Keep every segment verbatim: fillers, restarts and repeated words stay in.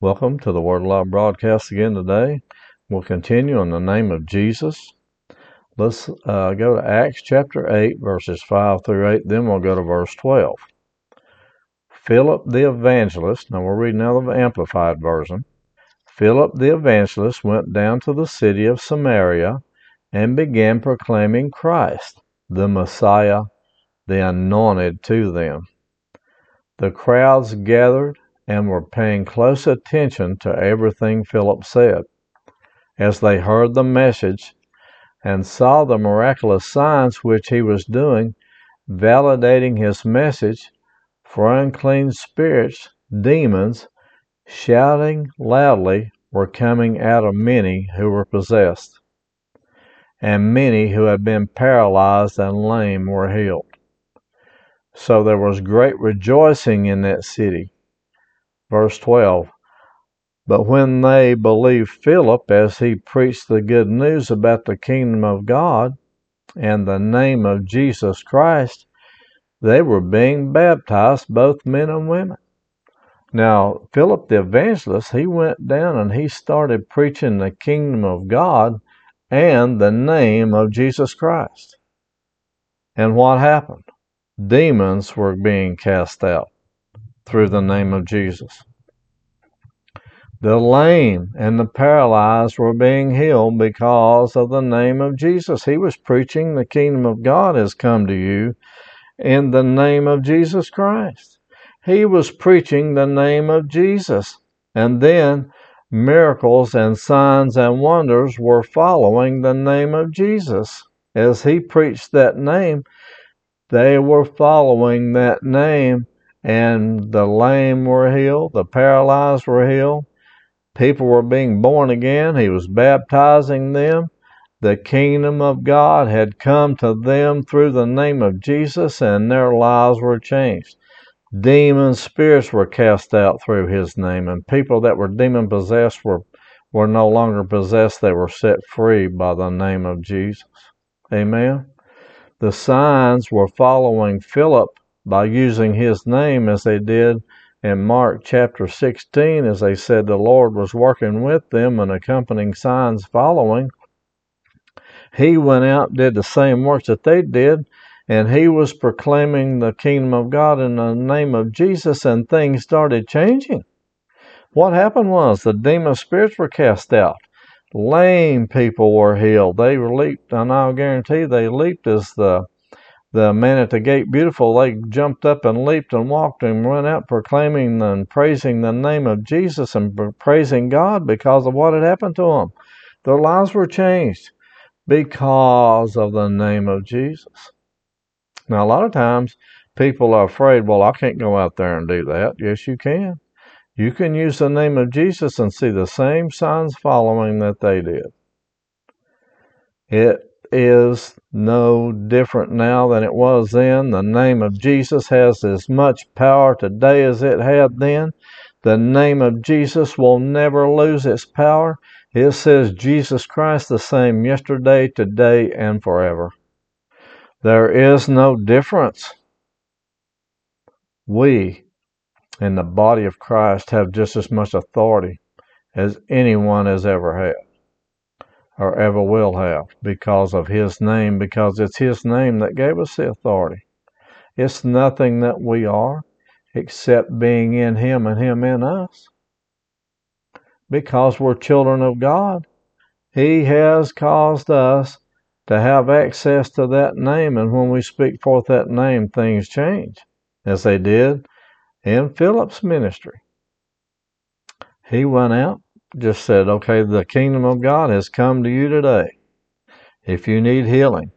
Welcome to the Word Alive broadcast again today. We'll continue in the name of Jesus. Let's uh, go to Acts chapter eight, verses five through eight. Then we'll go to verse twelve. Philip the evangelist, now we'll read now the Amplified Version. Philip the evangelist went down to the city of Samaria and began proclaiming Christ, the Messiah, the Anointed, to them. The crowds gathered and were paying close attention to everything Philip said. As they heard the message and saw the miraculous signs which he was doing, validating his message, for unclean spirits, demons, shouting loudly, were coming out of many who were possessed, and many who had been paralyzed and lame were healed. So there was great rejoicing in that city. Verse twelve, but when they believed Philip as he preached the good news about the kingdom of God and the name of Jesus Christ, they were being baptized, both men and women. Now, Philip the evangelist, he went down and he started preaching the kingdom of God and the name of Jesus Christ. And what happened? Demons were being cast out through the name of Jesus. The lame and the paralyzed were being healed because of the name of Jesus. He was preaching the kingdom of God has come to you in the name of Jesus Christ. He was preaching the name of Jesus. And then miracles and signs and wonders were following the name of Jesus. As he preached that name, they were following that name. And the lame were healed, the paralyzed were healed, people were being born again, he was baptizing them, the kingdom of God had come to them through the name of Jesus, and their lives were changed. Demon spirits were cast out through his name, and people that were demon possessed were, were no longer possessed, they were set free by the name of Jesus. Amen. The signs were following Philip by using his name, as they did in Mark chapter sixteen, as they said the Lord was working with them and accompanying signs following. He went out, did the same works that they did, and he was proclaiming the kingdom of God in the name of Jesus, and things started changing. What happened was the demon spirits were cast out. Lame people were healed. They leaped, and I'll guarantee they leaped as the The man at the gate, beautiful, they jumped up and leaped and walked and went out proclaiming and praising the name of Jesus and praising God because of what had happened to them. Their lives were changed because of the name of Jesus. Now, a lot of times people are afraid, well, I can't go out there and do that. Yes, you can. You can use the name of Jesus and see the same signs following that they did. It is no different now than it was then. The name of Jesus has as much power today as it had then. The name of Jesus will never lose its power. It says Jesus Christ the same yesterday, today, and forever. There is no difference. We in the body of Christ have just as much authority as anyone has ever had, or ever will have, because of his name, because it's his name that gave us the authority. It's nothing that we are except being in him and him in us. Because we're children of God, he has caused us to have access to that name, and when we speak forth that name, things change, as they did in Philip's ministry. He went out, just said, okay, the kingdom of God has come to you today. If you need healing,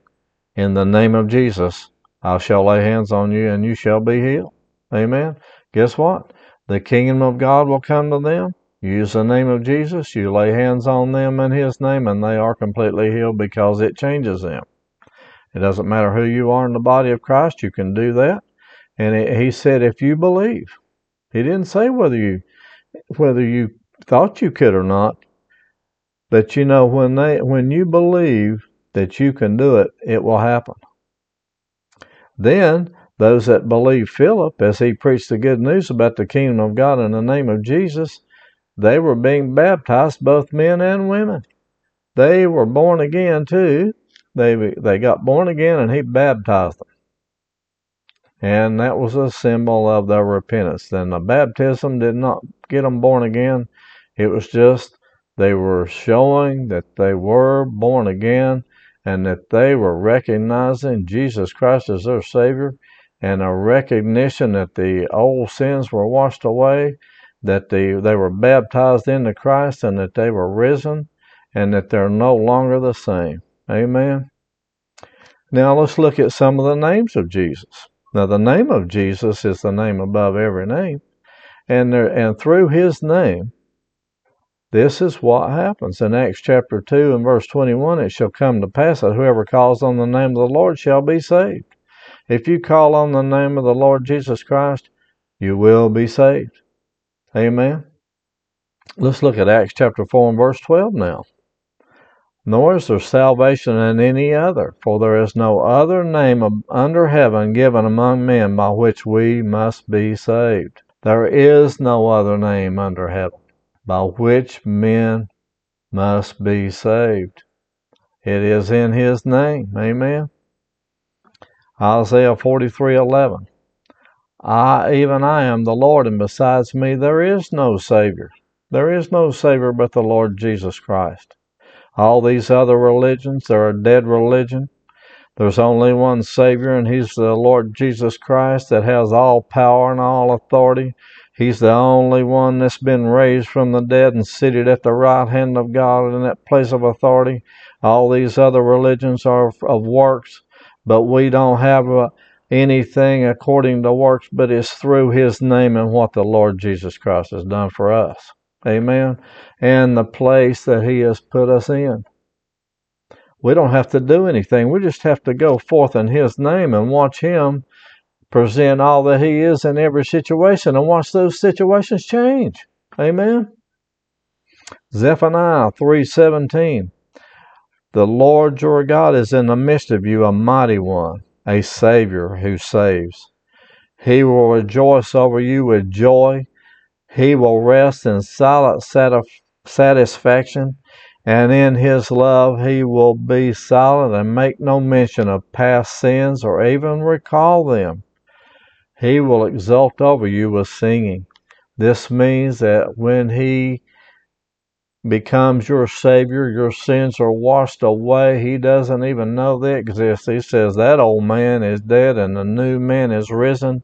in the name of Jesus, I shall lay hands on you and you shall be healed. Amen. Guess what? The kingdom of God will come to them. Use the name of Jesus, you lay hands on them in His name, and they are completely healed because it changes them. It doesn't matter who you are in the body of Christ, you can do that. And it, He said, if you believe. He didn't say whether you whether you thought you could or not. But you know, when they when you believe that you can do it, it will happen. Then those that believed Philip as he preached the good news about the kingdom of God in the name of Jesus, they were being baptized, both men and women. They were born again too. They they got born again, and he baptized them. And that was a symbol of their repentance. And the baptism did not get them born again. It was just they were showing that they were born again and that they were recognizing Jesus Christ as their Savior, and a recognition that the old sins were washed away, that the, they were baptized into Christ, and that they were risen, and that they're no longer the same. Amen. Now let's look at some of the names of Jesus. Now the name of Jesus is the name above every name. And, there, and through His name, this is what happens. In Acts chapter two and verse twenty-one, it shall come to pass that whoever calls on the name of the Lord shall be saved. If you call on the name of the Lord Jesus Christ, you will be saved. Amen. Let's look at Acts chapter four and verse twelve now. Nor is there salvation in any other, for there is no other name under heaven given among men by which we must be saved. There is no other name under heaven by which men must be saved. It is in His name. Amen. Isaiah forty-three eleven. I, even I, am the Lord, and besides me there is no Savior. There is no Savior but the Lord Jesus Christ. All these other religions, they're a dead religion. There's only one Savior, and He's the Lord Jesus Christ that has all power and all authority. He's the only one that's been raised from the dead and seated at the right hand of God in that place of authority. All these other religions are of works, but we don't have a anything according to works, but it's through His name and what the Lord Jesus Christ has done for us. Amen. And the place that He has put us in. We don't have to do anything. We just have to go forth in His name and watch Him present all that He is in every situation, and watch those situations change. Amen. Zephaniah three seventeen. The Lord your God is in the midst of you, a mighty one, a Savior who saves. He will rejoice over you with joy. He will rest in silent satisf- satisfaction, and in His love He will be silent and make no mention of past sins or even recall them. He will exult over you with singing. This means that when He becomes your Savior, your sins are washed away. He doesn't even know they exist. He says, that old man is dead and the new man is risen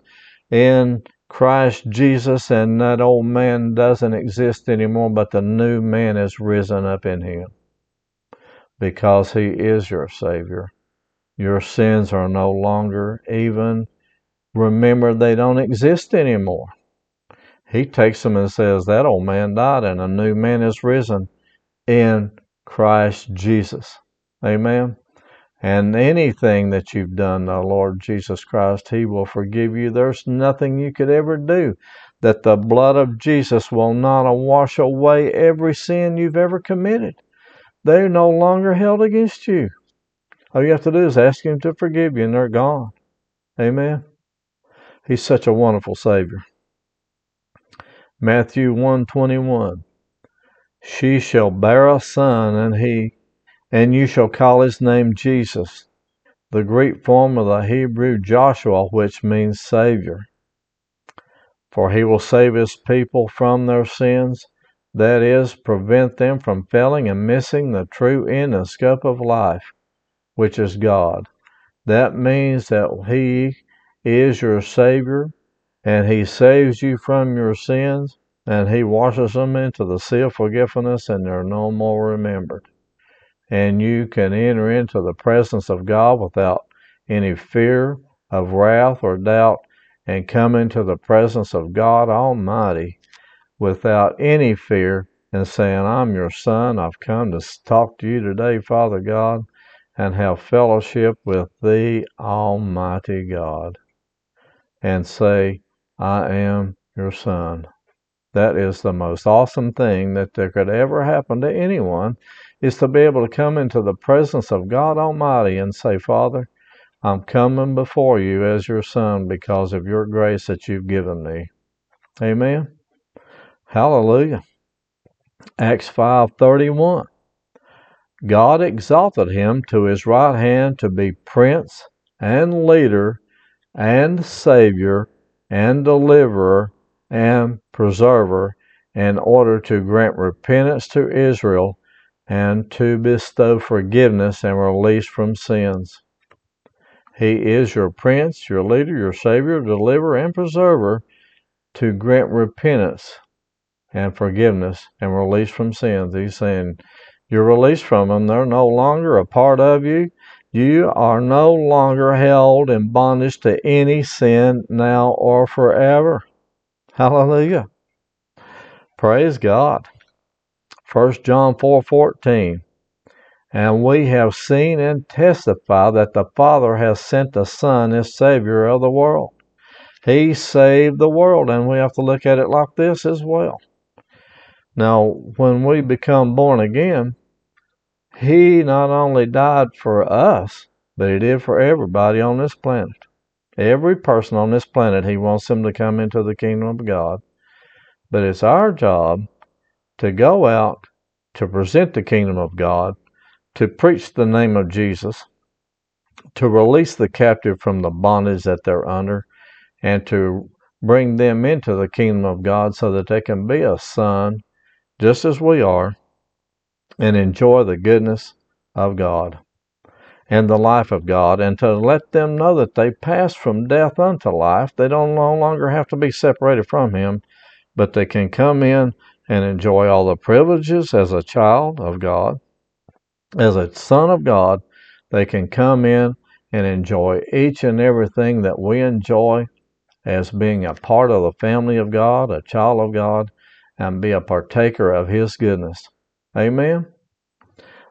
in Christ Jesus, and that old man doesn't exist anymore, but the new man is risen up in Him because He is your Savior. Your sins are no longer even remembered. They don't exist anymore. He takes them and says, that old man died and a new man is risen in Christ Jesus. Amen. And anything that you've done, the Lord Jesus Christ, He will forgive you. There's nothing you could ever do that the blood of Jesus will not wash away every sin you've ever committed. They're no longer held against you. All you have to do is ask Him to forgive you, and they're gone. Amen. He's such a wonderful Savior. Matthew one twenty-one. She shall bear a son, and he and you shall call his name Jesus, the Greek form of the Hebrew Joshua, which means Savior. For he will save his people from their sins, that is, prevent them from failing and missing the true end and scope of life, which is God. That means that He is your Savior, and He saves you from your sins, and He washes them into the sea of forgiveness, and they're no more remembered. And you can enter into the presence of God without any fear of wrath or doubt, and come into the presence of God Almighty without any fear and saying, I'm your son. I've come to talk to you today, Father God, and have fellowship with thee, Almighty God, and say, I am your son. That is the most awesome thing that there could ever happen to anyone, is to be able to come into the presence of God Almighty and say, Father, I'm coming before you as your son because of your grace that you've given me. Amen. Hallelujah. Acts five thirty-one. God exalted him to his right hand to be prince and leader and savior and deliverer and preserver, in order to grant repentance to Israel and to bestow forgiveness and release from sins. He is your prince, your leader, your savior, deliverer, and preserver, to grant repentance and forgiveness and release from sins. He's saying, you're released from them. They're no longer a part of you. You are no longer held in bondage to any sin now or forever. Hallelujah. Praise God. First John four fourteen. And we have seen and testify that the Father has sent the Son as Savior of the world. He saved the world, and we have to look at it like this as well. Now, when we become born again, He not only died for us, but He did for everybody on this planet. Every person on this planet, He wants them to come into the kingdom of God. But it's our job to go out to present the kingdom of God, to preach the name of Jesus, to release the captive from the bondage that they're under, and to bring them into the kingdom of God so that they can be a son, just as we are, and enjoy the goodness of God and the life of God, and to let them know that they pass from death unto life. They don't no longer have to be separated from Him, but they can come in and enjoy all the privileges as a child of God, as a son of God. They can come in and enjoy each and everything that we enjoy as being a part of the family of God, a child of God, and be a partaker of His goodness. Amen.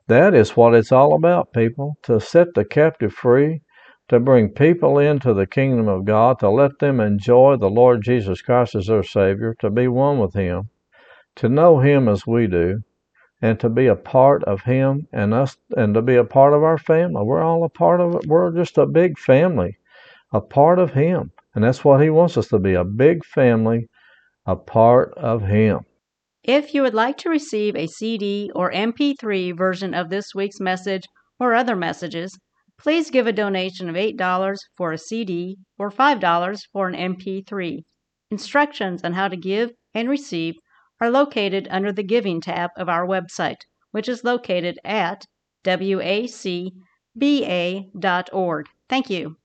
That is what it's all about, people, to set the captive free, to bring people into the kingdom of God, to let them enjoy the Lord Jesus Christ as their Savior, to be one with Him, to know Him as we do, and to be a part of Him and us, and to be a part of our family. We're all a part of it. We're just a big family, a part of Him. And that's what He wants us to be, a big family, a part of Him. If you would like to receive a C D or M P three version of this week's message or other messages, please give a donation of eight dollars for a C D or five dollars for an M P three. Instructions on how to give and receive are located under the Giving tab of our website, which is located at w a c b a dot org. Thank you.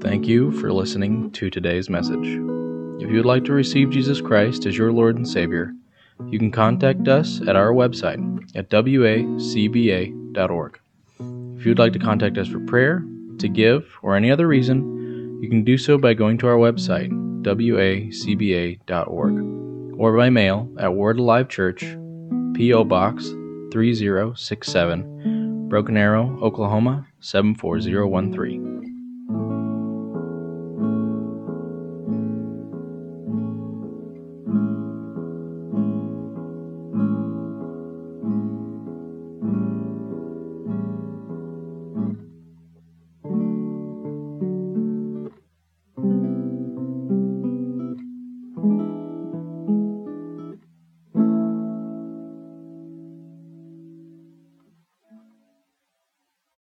Thank you for listening to today's message. If you would like to receive Jesus Christ as your Lord and Savior, you can contact us at our website at w a c b a dot org. If you would like to contact us for prayer, to give, or any other reason, you can do so by going to our website, w a c b a dot org, or by mail at Word Alive Church, P O Box three zero six seven, Broken Arrow, Oklahoma seven four zero one three.